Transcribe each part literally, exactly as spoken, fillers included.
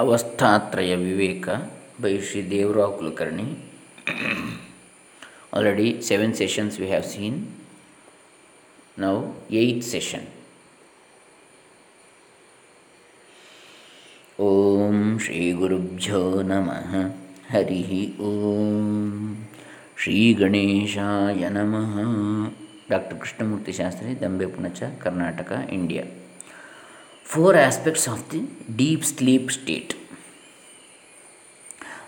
Avasthatraya Viveka by Sri Devarao Kulkarni. Already seven sessions we have seen. Now eighth session. Om Shri Gurubhyo Namaha Harihi Om Shri Ganeshaya Namaha. Doctor Krishna Murthy Shastri, Dambay Punacha, Karnataka, India. Four aspects of the deep sleep state.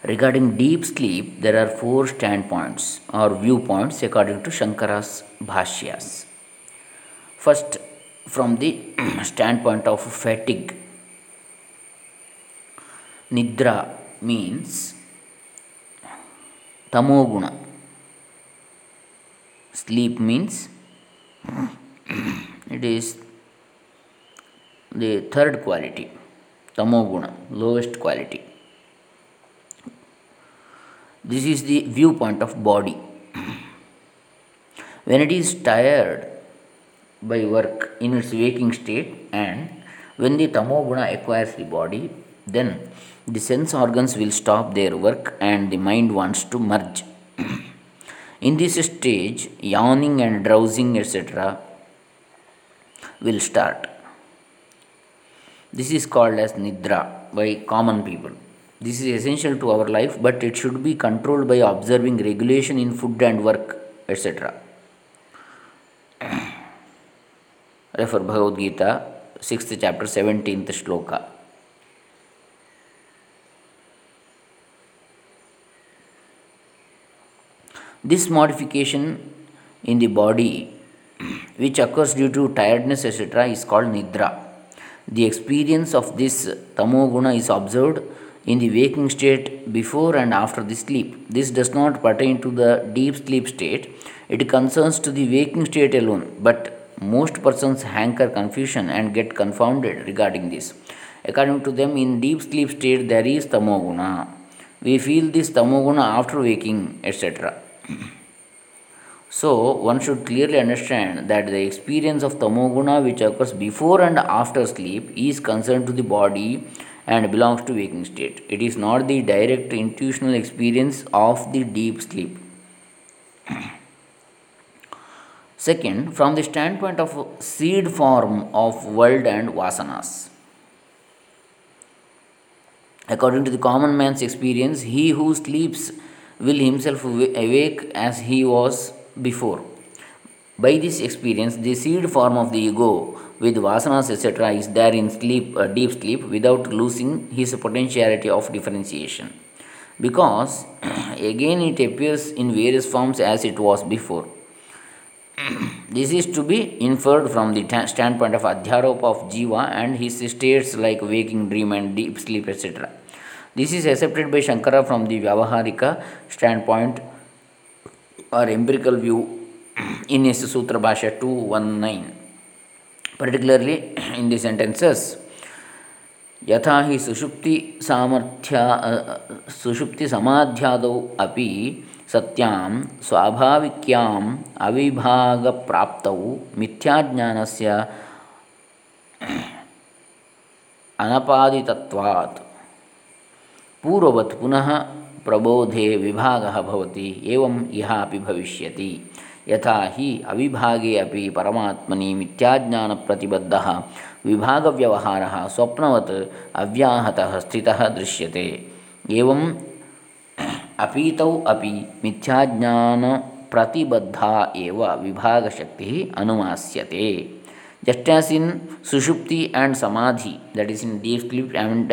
Regarding deep sleep, there are four standpoints or viewpoints according to Shankara's Bhashyas. First, from the standpoint of fatigue. Nidra means tamoguna. Sleep means it is the third quality, tamoguna, lowest quality. This is the viewpoint of body. When it is tired by work in its waking state, and when the tamoguna acquires the body, then the sense organs will stop their work and the mind wants to merge. In this stage, yawning and drowsing, et cetera will start. This is called as nidra by common people. This is essential to our life, but it should be controlled by observing regulation in food and work, et cetera. Refer Bhagavad Gita, sixth chapter, seventeenth shloka. This modification in the body, which occurs due to tiredness, et cetera, is called nidra. The experience of this tamoguna is observed in the waking state before and after the sleep. This does not pertain to the deep sleep state. It concerns to the waking state alone, but most persons hanker confusion and get confounded regarding this. According to them, in deep sleep state there is tamoguna. We feel this tamoguna after waking, et cetera. So, one should clearly understand that the experience of tamoguna, which occurs before and after sleep, is concerned to the body and belongs to waking state. It is not the direct intuitional experience of the deep sleep. Second, from the standpoint of seed form of world and vasanas. According to the common man's experience, he who sleeps will himself awake as he was before. By this experience, the seed form of the ego with vasanas, et cetera, is there in sleep, uh, deep sleep, without losing his potentiality of differentiation, because again it appears in various forms as it was before. This is to be inferred from the ta- standpoint of adhyaropa of jiva and his states like waking dream and deep sleep, et cetera. This is accepted by Shankara from the Vyavaharika standpoint or empirical view in his Sutra Bhasha two nineteen, particularly in the sentences Yathahi Sushupti Samarthya Sushupti Samadhyadau Api Satyam Swabhavikyam Avibhaga Praptau Mithyajanasya Anapaditatvat Purovat Punaha Prabodhe Vibhagaha Bhavati Evam Ihapi Bhavishyati Yatha Hi Avibhage Api Paramatmani Mityajnana Pratibaddaha Vibhaga Vyavaharaha Swapnavat Avyahataha Sthitaha Drishyate Evam Apitau Api Mityajnana Pratibadha Eva Vibhaga Shakti Anumasyate. Just as in Sushupti and Samadhi, that is in deep sleep and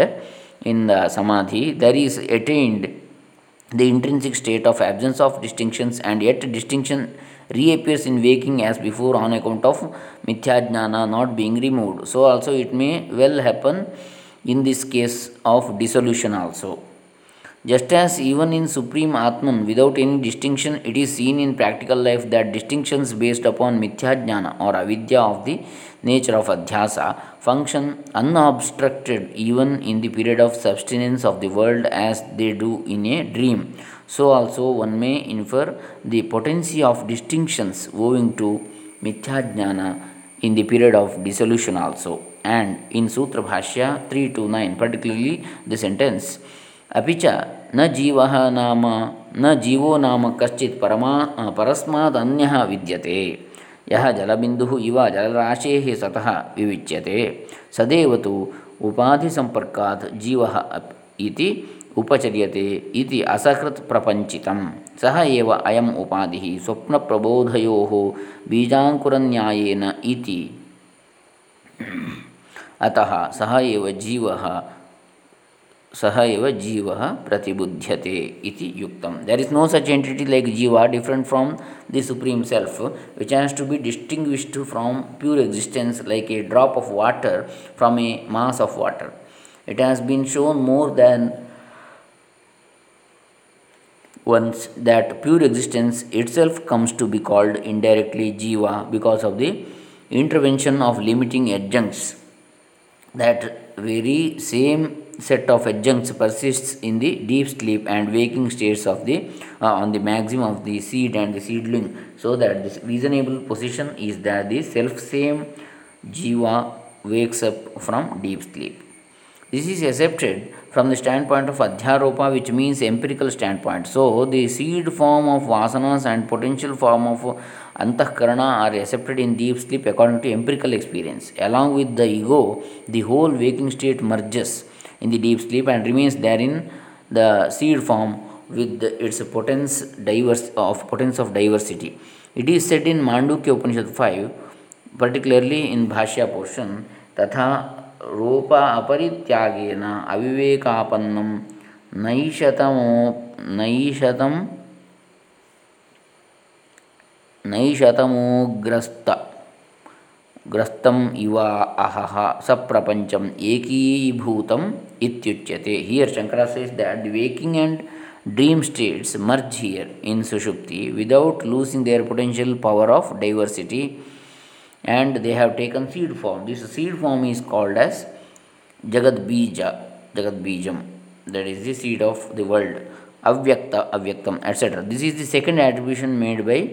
in the samadhi, there is attained the intrinsic state of absence of distinctions, and yet distinction reappears in waking as before on account of mithya-jnana not being removed. So also it may well happen in this case of dissolution also. Just as even in Supreme Atman, without any distinction, it is seen in practical life that distinctions based upon mithya-jnana or avidya of the nature of adhyasa function unobstructed even in the period of subsistence of the world as they do in a dream. So also one may infer the potency of distinctions owing to mithya-jnana in the period of dissolution also. and in Sutra Bhashya three two nine, particularly the sentence Apicha na jivaha nama na jivo nama kaschit parama parasmat anyaha vidyate yaha jalabinduhu iva jalarashehi sataha vivichyate sadevatu upadhi samparkat jivaha iti upachariyate iti asakrit prapanchitam saha eva ayam upadihi swapna prabodhayoho bijankuranyayena iti ataha saha eva jivaha Sahaiva Jivaha Pratibudhyate iti yuktam. There is no such entity like Jiva different from the Supreme Self, which has to be distinguished from pure existence like a drop of water from a mass of water. It has been shown more than once that pure existence itself comes to be called indirectly Jiva because of the intervention of limiting adjuncts. That very same set of adjuncts persists in the deep sleep and waking states of the uh, on the maxim of the seed and the seedling, so that this reasonable position is that the self same jiva wakes up from deep sleep. This is accepted from the standpoint of adhyaropa, which means empirical standpoint. So the seed form of vasanas and potential form of antahkarana are accepted in deep sleep according to empirical experience. Along with the ego, the whole waking state merges in the deep sleep and remains therein the seed form with the, its potence diverse of potence of diversity. It is said in Mandukya Upanishad five, particularly in Bhashya portion, Tatha Ropa Aparityagena Avivekapannam Naishatamo Naishatam Naishatamo Grasta Grastam iva ahaha saprapancham eki bhutam ityuchyate. Here Shankara says that the waking and dream states merge here in Sushupti without losing their potential power of diversity, and they have taken seed form. This seed form is called as Jagat Bija, Jagat Bijam, that is the seed of the world, Avyakta, Avyaktam, et cetera. This is the second attribution made by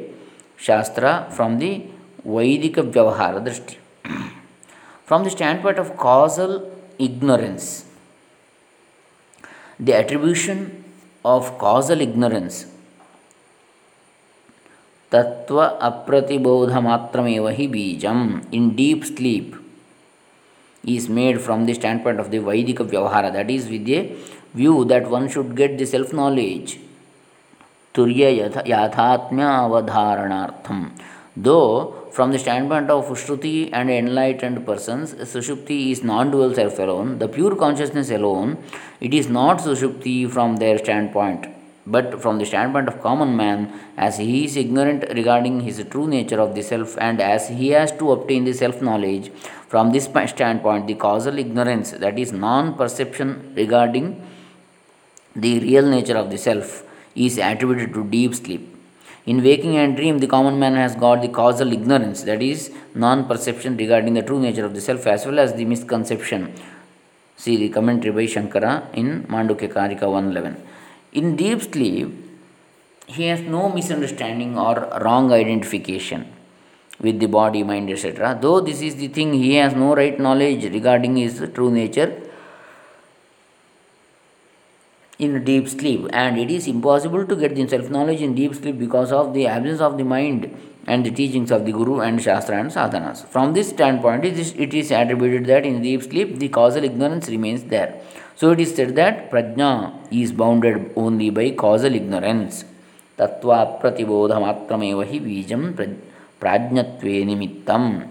Shastra from the Vaidika Vyavahara Drishti. From the standpoint of causal ignorance, the attribution of causal ignorance, Tattva Apratibodha Matramevahi Bijam, in deep sleep, is made from the standpoint of the Vaidika Vyavahara, that is, with the view that one should get the self knowledge, Turya Yathatmya Avadharanartham. Though, from the standpoint of Shruti and enlightened persons, Sushupti is non-dual self alone, the pure consciousness alone. It is not Sushupti from their standpoint, but from the standpoint of common man, as he is ignorant regarding his true nature of the self, and as he has to obtain the self-knowledge, from this standpoint, the causal ignorance, that is non-perception regarding the real nature of the self, is attributed to deep sleep. In waking and dream, the common man has got the causal ignorance, that is, non-perception regarding the true nature of the self, as well as the misconception. See the commentary by Shankara in Mandukya Karika one eleven. In deep sleep, he has no misunderstanding or wrong identification with the body, mind, et cetera. Though this is the thing, he has no right knowledge regarding his true nature in deep sleep, and it is impossible to get the self-knowledge in deep sleep because of the absence of the mind and the teachings of the Guru and Shastra and Sadhanas. From this standpoint, it is, it is attributed that in deep sleep, the causal ignorance remains there. So it is said that Prajna is bounded only by causal ignorance. Tattva pratibodhamatramevahi vijam prajnatve nimittam.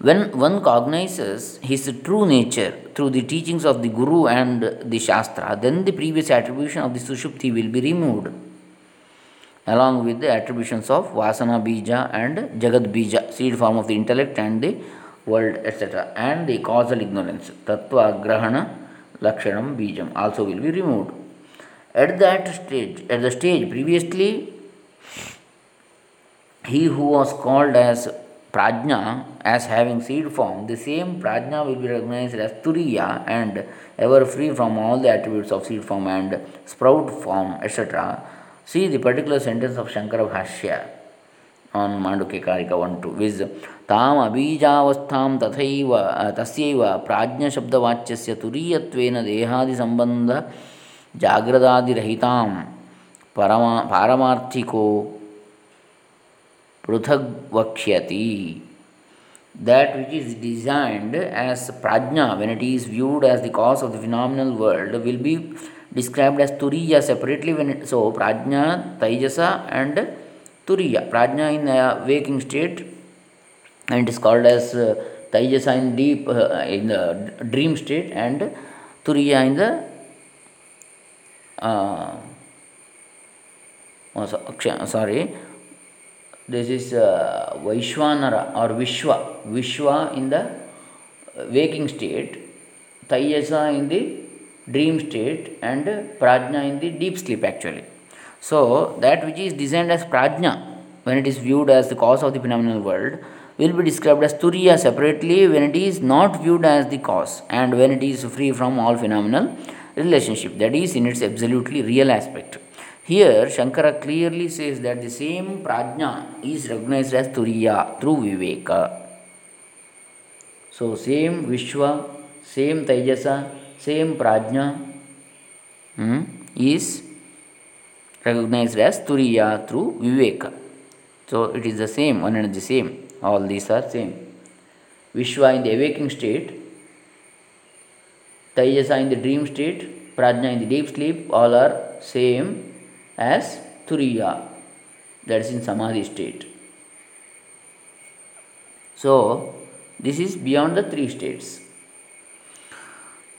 When one cognizes his true nature through the teachings of the Guru and the Shastra, then the previous attribution of the Sushupti will be removed, along with the attributions of Vasana Bija and Jagat Bija, seed form of the intellect and the world, et cetera, and the causal ignorance, Tattva Grahana Lakshanam Bijam, also will be removed. At that stage, at the stage previously, he who was called as Prajna as having seed form, the same Prajna will be recognized as Turiya and ever free from all the attributes of seed form and sprout form, et cetera. See the particular sentence of Shankara Bhashya on Mandukya Karika one two with tam abijavastham tathaiva tasyaiva prajna shabdavachasya turiyatvena dehadi sambandha jagradadi rahitam parama paramarthiko pruthag vakshyati. That which is designed as prajna, when it is viewed as the cause of the phenomenal world, will be described as turiya separately. When it, so prajna, taijasa and turiya. Prajna in a waking state, and it is called as uh, taijasa in deep uh, in the dream state, and turiya in the uh, oh, so, sorry. This is uh, Vaishvanara or Vishwa. Vishwa in the waking state, Taijasa in the dream state, and Prajna in the deep sleep actually. So, that which is designed as Prajna, when it is viewed as the cause of the phenomenal world, will be described as Turiya separately when it is not viewed as the cause and when it is free from all phenomenal relationship, that is in its absolutely real aspect. Here, Shankara clearly says that the same prajna is recognized as turiya through viveka. So, same vishwa, same taijasa, same prajna hmm, is recognized as turiya through viveka. So, it is the same, one and the same. All these are same. Vishwa in the awaking state, taijasa in the dream state, prajna in the deep sleep, all are same as turiya, that is in samadhi state. So, this is beyond the three states.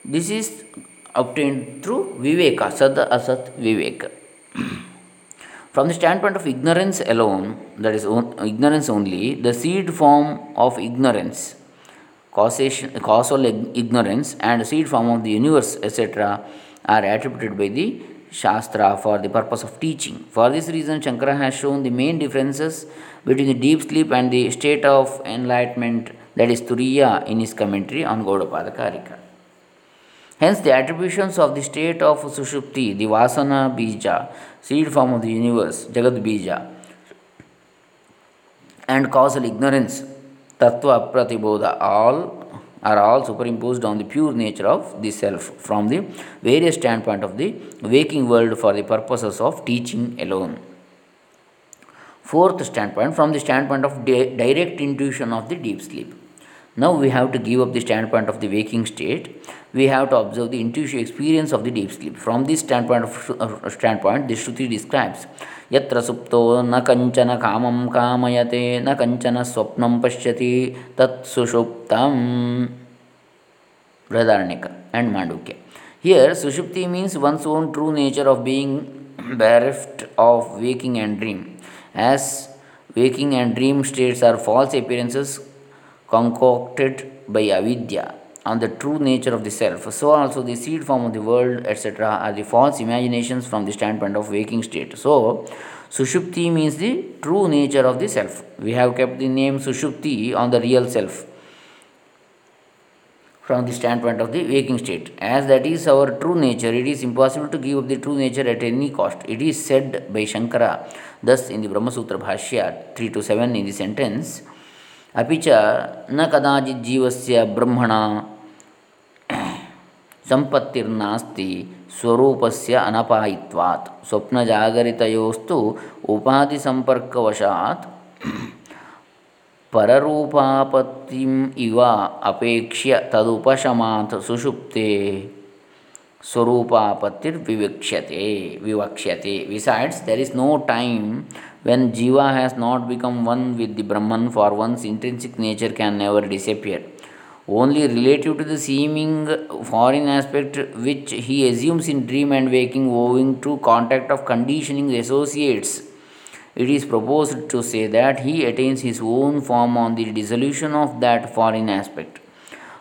This is obtained through viveka, sad asat viveka. From the standpoint of ignorance alone, that is on, ignorance only, the seed form of ignorance, causation, causal ignorance and seed form of the universe et cetera are attributed by the Shastra for the purpose of teaching. For this reason, Shankara has shown the main differences between the deep sleep and the state of enlightenment, that is Turiya, in his commentary on Gaudapada Karika. Hence, the attributions of the state of Sushupti, the Vasana Bija, seed form of the universe, Jagat Bija, and causal ignorance, Tattva Pratibodha, all are all superimposed on the pure nature of the self from the various standpoint of the waking world for the purposes of teaching alone. Fourth standpoint, from the standpoint of di- direct intuition of the deep sleep. Now we have to give up the standpoint of the waking state. We have to observe the intuitive experience of the deep sleep. From this standpoint, of, uh, standpoint the Shruti describes Yatra supto na kanchana kamam kamayate na kanchana swapnam pashyati tat sushuptam. Brhadaranyaka and Mandukya. Here, Sushupti means one's own true nature of being bereft of waking and dream. As waking and dream states are false appearances concocted by avidya on the true nature of the self, so also the seed form of the world etc. are the false imaginations from the standpoint of waking state. So Sushupti means the true nature of the self. We have kept the name Sushupti on the real self from the standpoint of the waking state, as that is our true nature. It is impossible to give up the true nature at any cost. It is said by Shankara thus in the Brahma Sutra Bhashya three to seven in the sentence Apicha na kadajit jivasya brahmana sampattir nasti swarupasya anapahitvat swapna jagaritayostu upadi samparkavashat pararupapatim iva apekshya tadupashamat sushupte swarupapatir vivakshyate vivakshyate. Besides, there is no time when Jiva has not become one with the Brahman, for one's intrinsic nature can never disappear. Only relative to the seeming foreign aspect which he assumes in dream and waking owing to contact of conditioning associates, it is proposed to say that he attains his own form on the dissolution of that foreign aspect.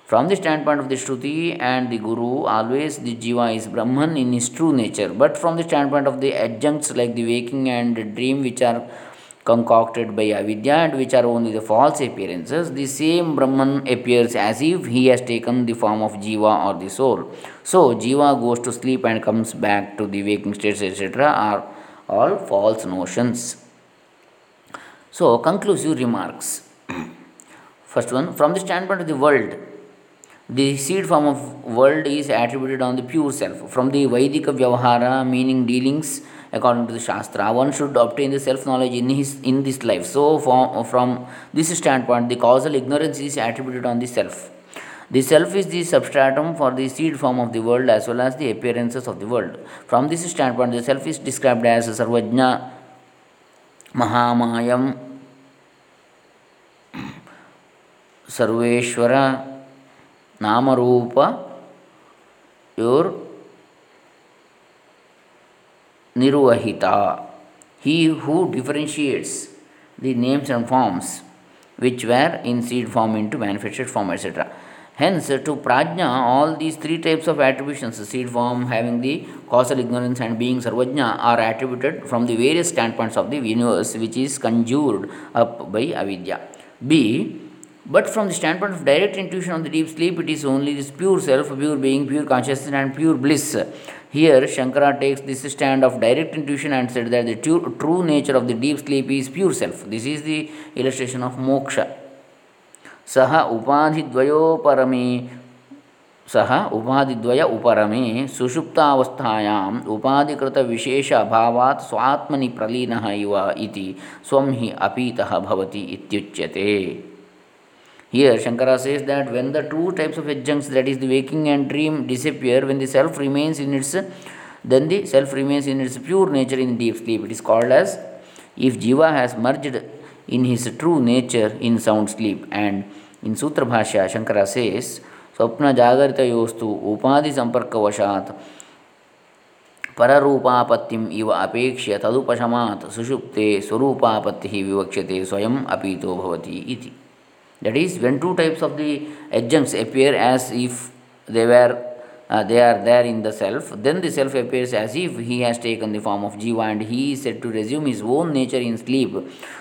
From the standpoint of the Shruti and the Guru, always the Jiva is Brahman in his true nature. But from the standpoint of the adjuncts like the waking and dream which are concocted by avidya and which are only the false appearances, the same Brahman appears as if he has taken the form of Jiva or the soul. So, Jiva goes to sleep and comes back to the waking states, et cetera are all false notions. So, conclusive remarks. First one, from the standpoint of the world, the seed form of world is attributed on the pure self. From the Vaidika Vyavahara, meaning dealings, according to the Shastra, one should obtain the self-knowledge in his in this life. So, from, from this standpoint, the causal ignorance is attributed on the self. The self is the substratum for the seed form of the world as well as the appearances of the world. From this standpoint, the self is described as Sarvajna, Mahamayam, Sarveshwara, Namarupa, your Niruvahita. He who differentiates the names and forms which were in seed form into manifested form, et cetera. Hence, to Prajna, all these three types of attributions, the seed form, having the causal ignorance, and being Sarvajna, are attributed from the various standpoints of the universe, which is conjured up by avidya. B. But from the standpoint of direct intuition of the deep sleep, it is only this pure self, pure being, pure consciousness and pure bliss. Here, Shankara takes this stand of direct intuition and said that the true, true nature of the deep sleep is pure self. This is the illustration of moksha. Saha upadhidvayo parami, saha upadhidvaya uparami, sushupta avasthayam, upadhikrata vishesha bhavat, swatmani pralinaha iva iti, swamhi apitaha bhavati ityuchyate. Here, Shankara says that when the two types of adjuncts, that is the waking and dream, disappear, when the self remains in its, then the self remains in its pure nature in deep sleep. It is called as if Jiva has merged in his true nature in sound sleep. And in Sutra Bhashya, Shankara says, Swapna Jagarita Yostu Upadhi Samparkavashat Pararupapattim Iva Apekshya Tadupashamat Sushupte Surupapattihi Vivakshate Swayam Apito Bhavati Iti. That is, when two types of the adjuncts appear as if they were uh, they are there in the self, then the self appears as if he has taken the form of Jiva and he is said to resume his own nature in sleep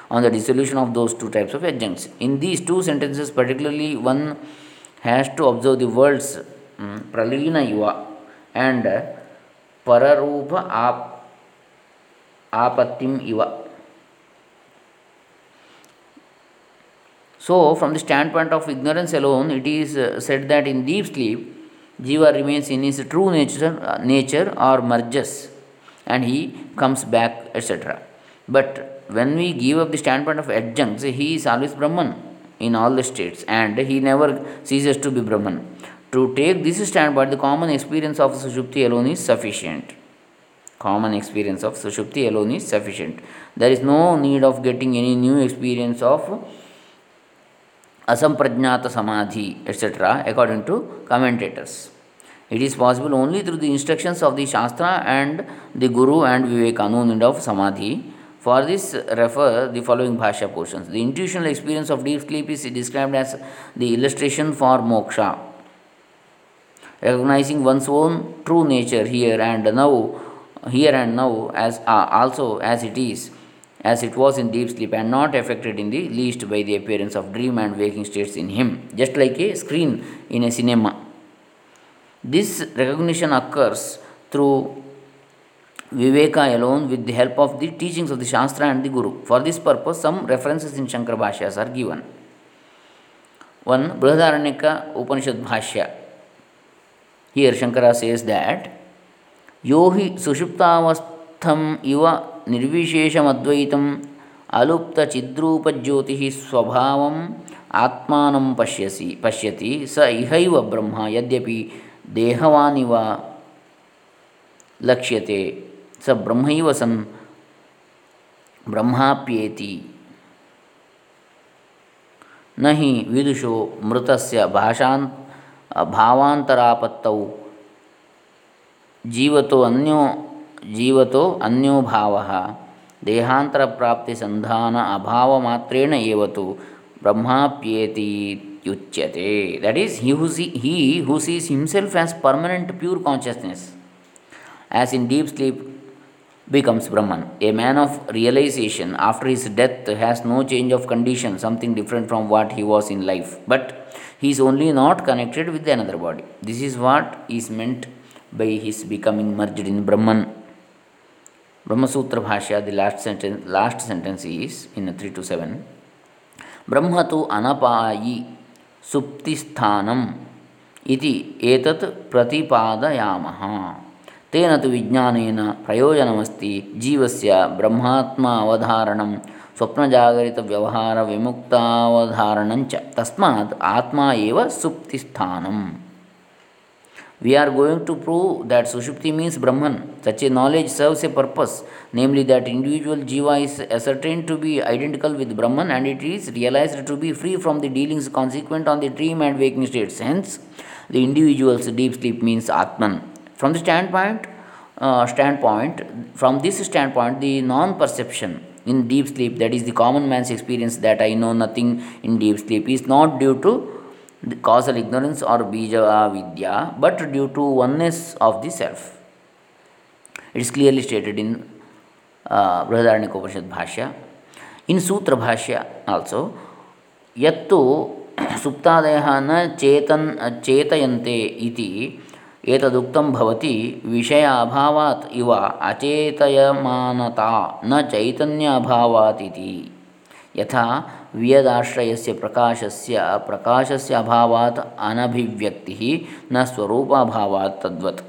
on the dissolution of those two types of adjuncts. In these two sentences, particularly, one has to observe the words um, Pralina Iva and Pararupa ap, Apattim Iva. So, from the standpoint of ignorance alone, it is uh, said that in deep sleep, Jiva remains in his true nature, uh, nature or merges and he comes back, et cetera. But when we give up the standpoint of adjuncts, he is always Brahman in all the states and he never ceases to be Brahman. To take this standpoint, the common experience of Sushupti alone is sufficient. Common experience of Sushupti alone is sufficient. There is no need of getting any new experience of Asamprajnata Samadhi, et cetera, according to commentators. It is possible only through the instructions of the Shastra and the Guru and Viveka, no need of Samadhi. For this, refer the following Bhashya portions. The intuitional experience of deep sleep is described as the illustration for moksha. Recognizing one's own true nature here and now, here and now, as uh, also as it is, as it was in deep sleep, and not affected in the least by the appearance of dream and waking states in him, just like a screen in a cinema. This recognition occurs through Viveka alone with the help of the teachings of the Shastra and the Guru. For this purpose, some references in Shankara Bhashyas are given. one. Brhadaranyaka Upanishad Bhashya. Here Shankara says that Yohi Sushuptavastham Iva Nirvishesham Advaitam Alupta Chidrupa Jyotihi Swabhavam Atmanam Pashyasi Pashyati Sa Ihaiva Brahma Yadyapi Dehavaniva Lakshyate Sa Brahmaiva San Brahma Pyeti Nahi Vidusho Mrutasya Bhashan Bhavantarapattau Jivato Anyo Jivato Anyo Bhavaha Dehantara Prapti Sandhana Abhava Matrena Evatu Brahma Pyeti Yuchyate. That is, he who, see, he who sees himself as permanent pure consciousness, as in deep sleep, becomes Brahman. A man of realization after his death has no change of condition, something different from what he was in life, but he is only not connected with another body. This is what is meant by his becoming merged in Brahman. Brahma Sutra Bhashya, the last sentence, last sentence is in three to seven. Brahma tu anapayi suptisthanam iti etat pratipadayamaha. Tena tu vijnanena prayojanamasti jivasya brahmatma avadharanam स्वप्नजागरित व्यवहार विमुक्तावधारणञ्च तस्मात् आत्मा एव सुप्तिस्थानम. We are going to prove that Sushupti means Brahman. Such a knowledge serves a purpose, namely that individual Jiva is ascertained to be identical with Brahman and it is realized to be free from the dealings consequent on the dream and waking states. Hence, the individual's deep sleep means Atman. From the standpoint, uh, standpoint, from this standpoint, the non-perception in deep sleep, that is the common man's experience that I know nothing in deep sleep, is not due to the causal ignorance or bija vidya, but due to oneness of the self. It is clearly stated in uh, Brhadaranyaka Upanishad Bhashya. In Sutra Bhashya also, Yattu suptadayah na chetan chetayante iti etaduktam bhavati vishaya abhavat iva acetayamanata na chaitanya abhavat iti. Yatha vyadashrayasya prakashasya prakashasya abhavat anabhivyaktihi na swarupa abhavat tadvat.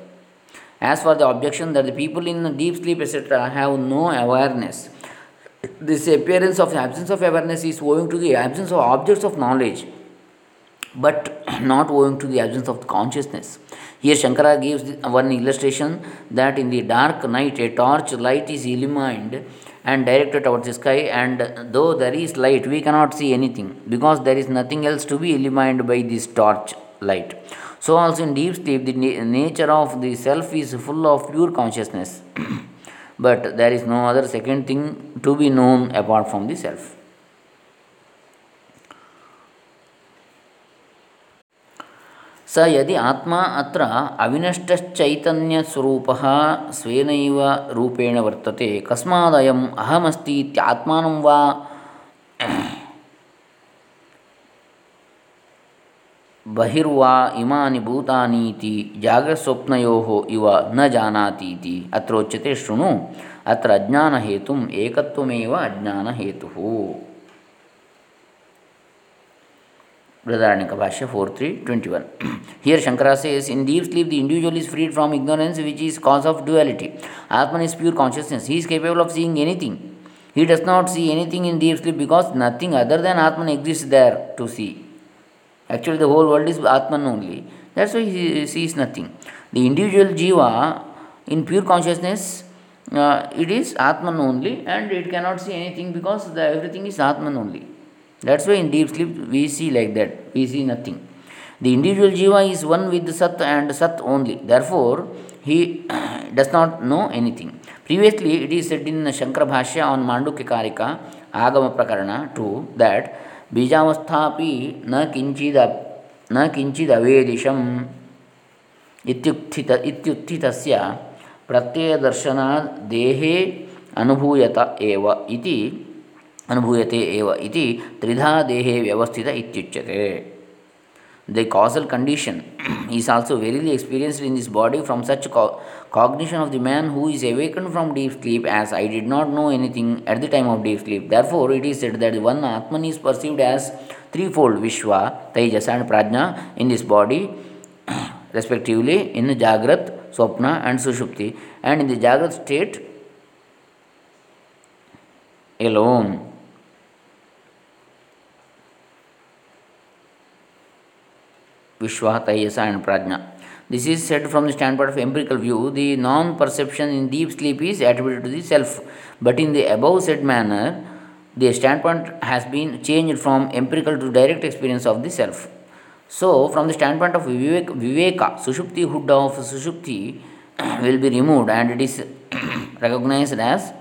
As for the objection that the people in deep sleep et cetera have no awareness, this appearance of absence of awareness is owing to the absence of objects of knowledge, but not owing to the absence of consciousness. Here Shankara gives one illustration that in the dark night a torch light is illumined and directed towards the sky, and though there is light we cannot see anything because there is nothing else to be illumined by this torch light. So also in deep sleep the na- nature of the self is full of pure consciousness, but there is no other second thing to be known apart from the self. स यदि आत्मा अत्र अविनष्टश्चैतन्यस्वरूपः स्वेनैव रूपेण वर्तते कस्मादयम् अहमस्ति इत्यात्मानं वा बहिर्वा इमानि भूतानि इति जागस्वप्नयोः इव न जानाति इति अत्रोच्यते शृणु अत्र अज्ञानहेतुम् एकत्वमेव अज्ञानहेतुः. Brhadaranyaka Bhashya four three twenty-one. Here Shankara says, in deep sleep the individual is freed from ignorance which is cause of duality. Atman is pure consciousness. He is capable of seeing anything. He does not see anything in deep sleep because nothing other than Atman exists there to see. Actually the whole world is Atman only. That's why he sees nothing. The individual Jiva in pure consciousness, uh, it is Atman only and it cannot see anything because the, everything is Atman only. That's why in deep sleep we see like that, we see nothing. The individual Jiva is one with Sat and Sat only. Therefore, he does not know anything. Previously, it is said in Shankara Bhashya on Mandukya Karika, Agama Prakarana two, that Bijavasthapi na kinchid avedisham ityutthitasya pratyaya darshana dehe anubhuyata eva iti anubhuyate eva iti tridha dehe vyavasthita ityuchyate. The causal condition is also verily experienced in this body from such co- cognition of the man who is awakened from deep sleep as I did not know anything at the time of deep sleep. Therefore it is said that the one Atman is perceived as threefold Vishwa, Tejas and Prajna in this body respectively in Jagrat, Swapna and Sushupti, and in the Jagrat state alone. Vishwa, Tayasa and Prajna. This is said from the standpoint of empirical view. The non-perception in deep sleep is attributed to the self. But in the above said manner, the standpoint has been changed from empirical to direct experience of the self. So, from the standpoint of Viveka, viveka Sushupti, hood of Sushupti will be removed and it is recognized as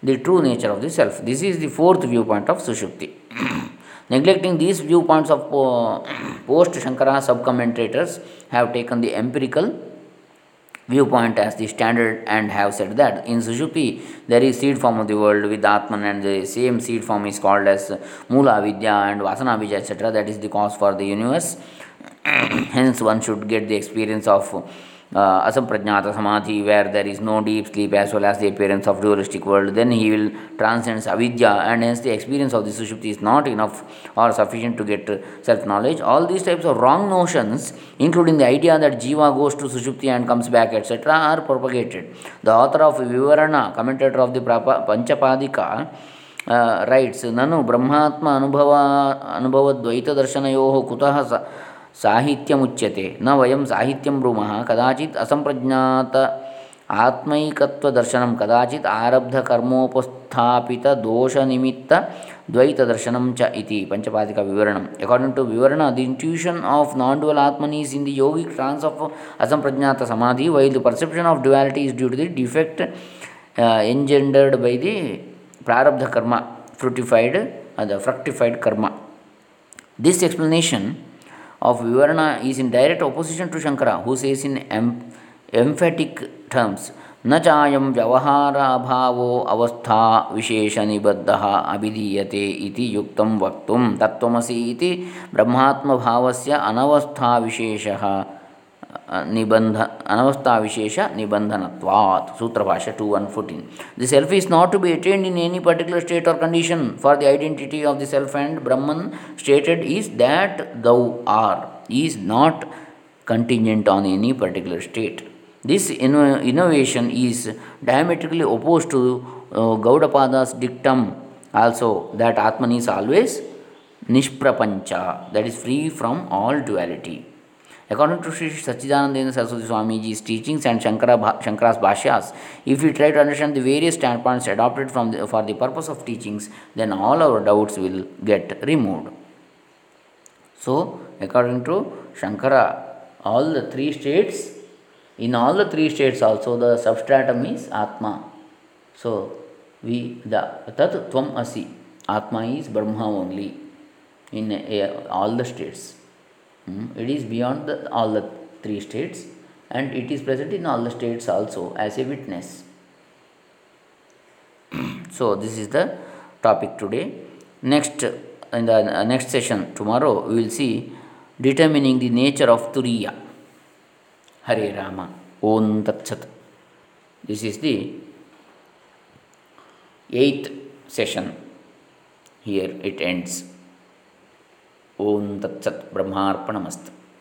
the true nature of the self. This is the fourth viewpoint of Sushupti. Neglecting these viewpoints of po- post-Shankara sub-commentators have taken the empirical viewpoint as the standard and have said that in Sushupti there is seed form of the world with Atman, and the same seed form is called as Mula Vidya and Vasana Vidya et cetera. That is the cause for the universe. Hence one should get the experience of uh, asamprajnata samadhi, where there is no deep sleep as well as the appearance of dualistic world, then he will transcend avidya, and hence the experience of the sushupti is not enough or sufficient to get self-knowledge. All these types of wrong notions, including the idea that jiva goes to sushupti and comes back, et cetera, are propagated. The author of Vivarana, commentator of the Panchapadika, Uh, writes, Nanu Brahmatma Anubhava Anubhava Dvaita Darshanayoho Kutaha Sahityamuchyate Na Vayam Sahityam Brumaha Kadachit Asamprajnata Atmaikatva Darshanam Kadachit Arabdha Karmopasthapita Dosha Nimitta Dvaita Darshanam Cha Iti Panchapadika Vivaranam. According to Vivarana, the intuition of non-dual Atman is in the yogic trance of Asamprajnata Samadhi, while the perception of duality is due to the defect uh, engendered by the Prarabdha karma, fructified, uh, the fructified karma. This explanation of Vivarana is in direct opposition to Shankara, who says in em- emphatic terms, Na chayam javahara bhavo avastha vishesha nibaddaha abidiyate iti yuktam vaktum tattvamasi iti brahmatma bhavasya anavastha visheshaha Nibandha, Anavastha Vishesha Nibandhanatvat, Sutra Bhasha two one fourteen. The self is not to be attained in any particular state or condition, for the identity of the self and Brahman stated is that thou art, is not contingent on any particular state. This inno- innovation is diametrically opposed to uh, Gaudapada's dictum also that Atman is always Nishprapancha, that is free from all duality. According to Sri Satchidanandena Saraswati Swamiji's teachings and Shankara Bha- Shankara's Bhashyas, if we try to understand the various standpoints adopted from the, for the purpose of teachings, then all our doubts will get removed. So, according to Shankara, all the three states, in all the three states also the substratum is Atma. So, we, the Tat Tvam Asi, Atma is Brahma only in uh, all the states. It is beyond the, all the three states, and it is present in all the states also as a witness. So this is the topic today. Next, in the next session tomorrow, we will see determining the nature of Turiya. Hare Rama, Om Tat Sat. This is the eighth session. Here it ends. Om Tat Sat Brahmarpanamastha.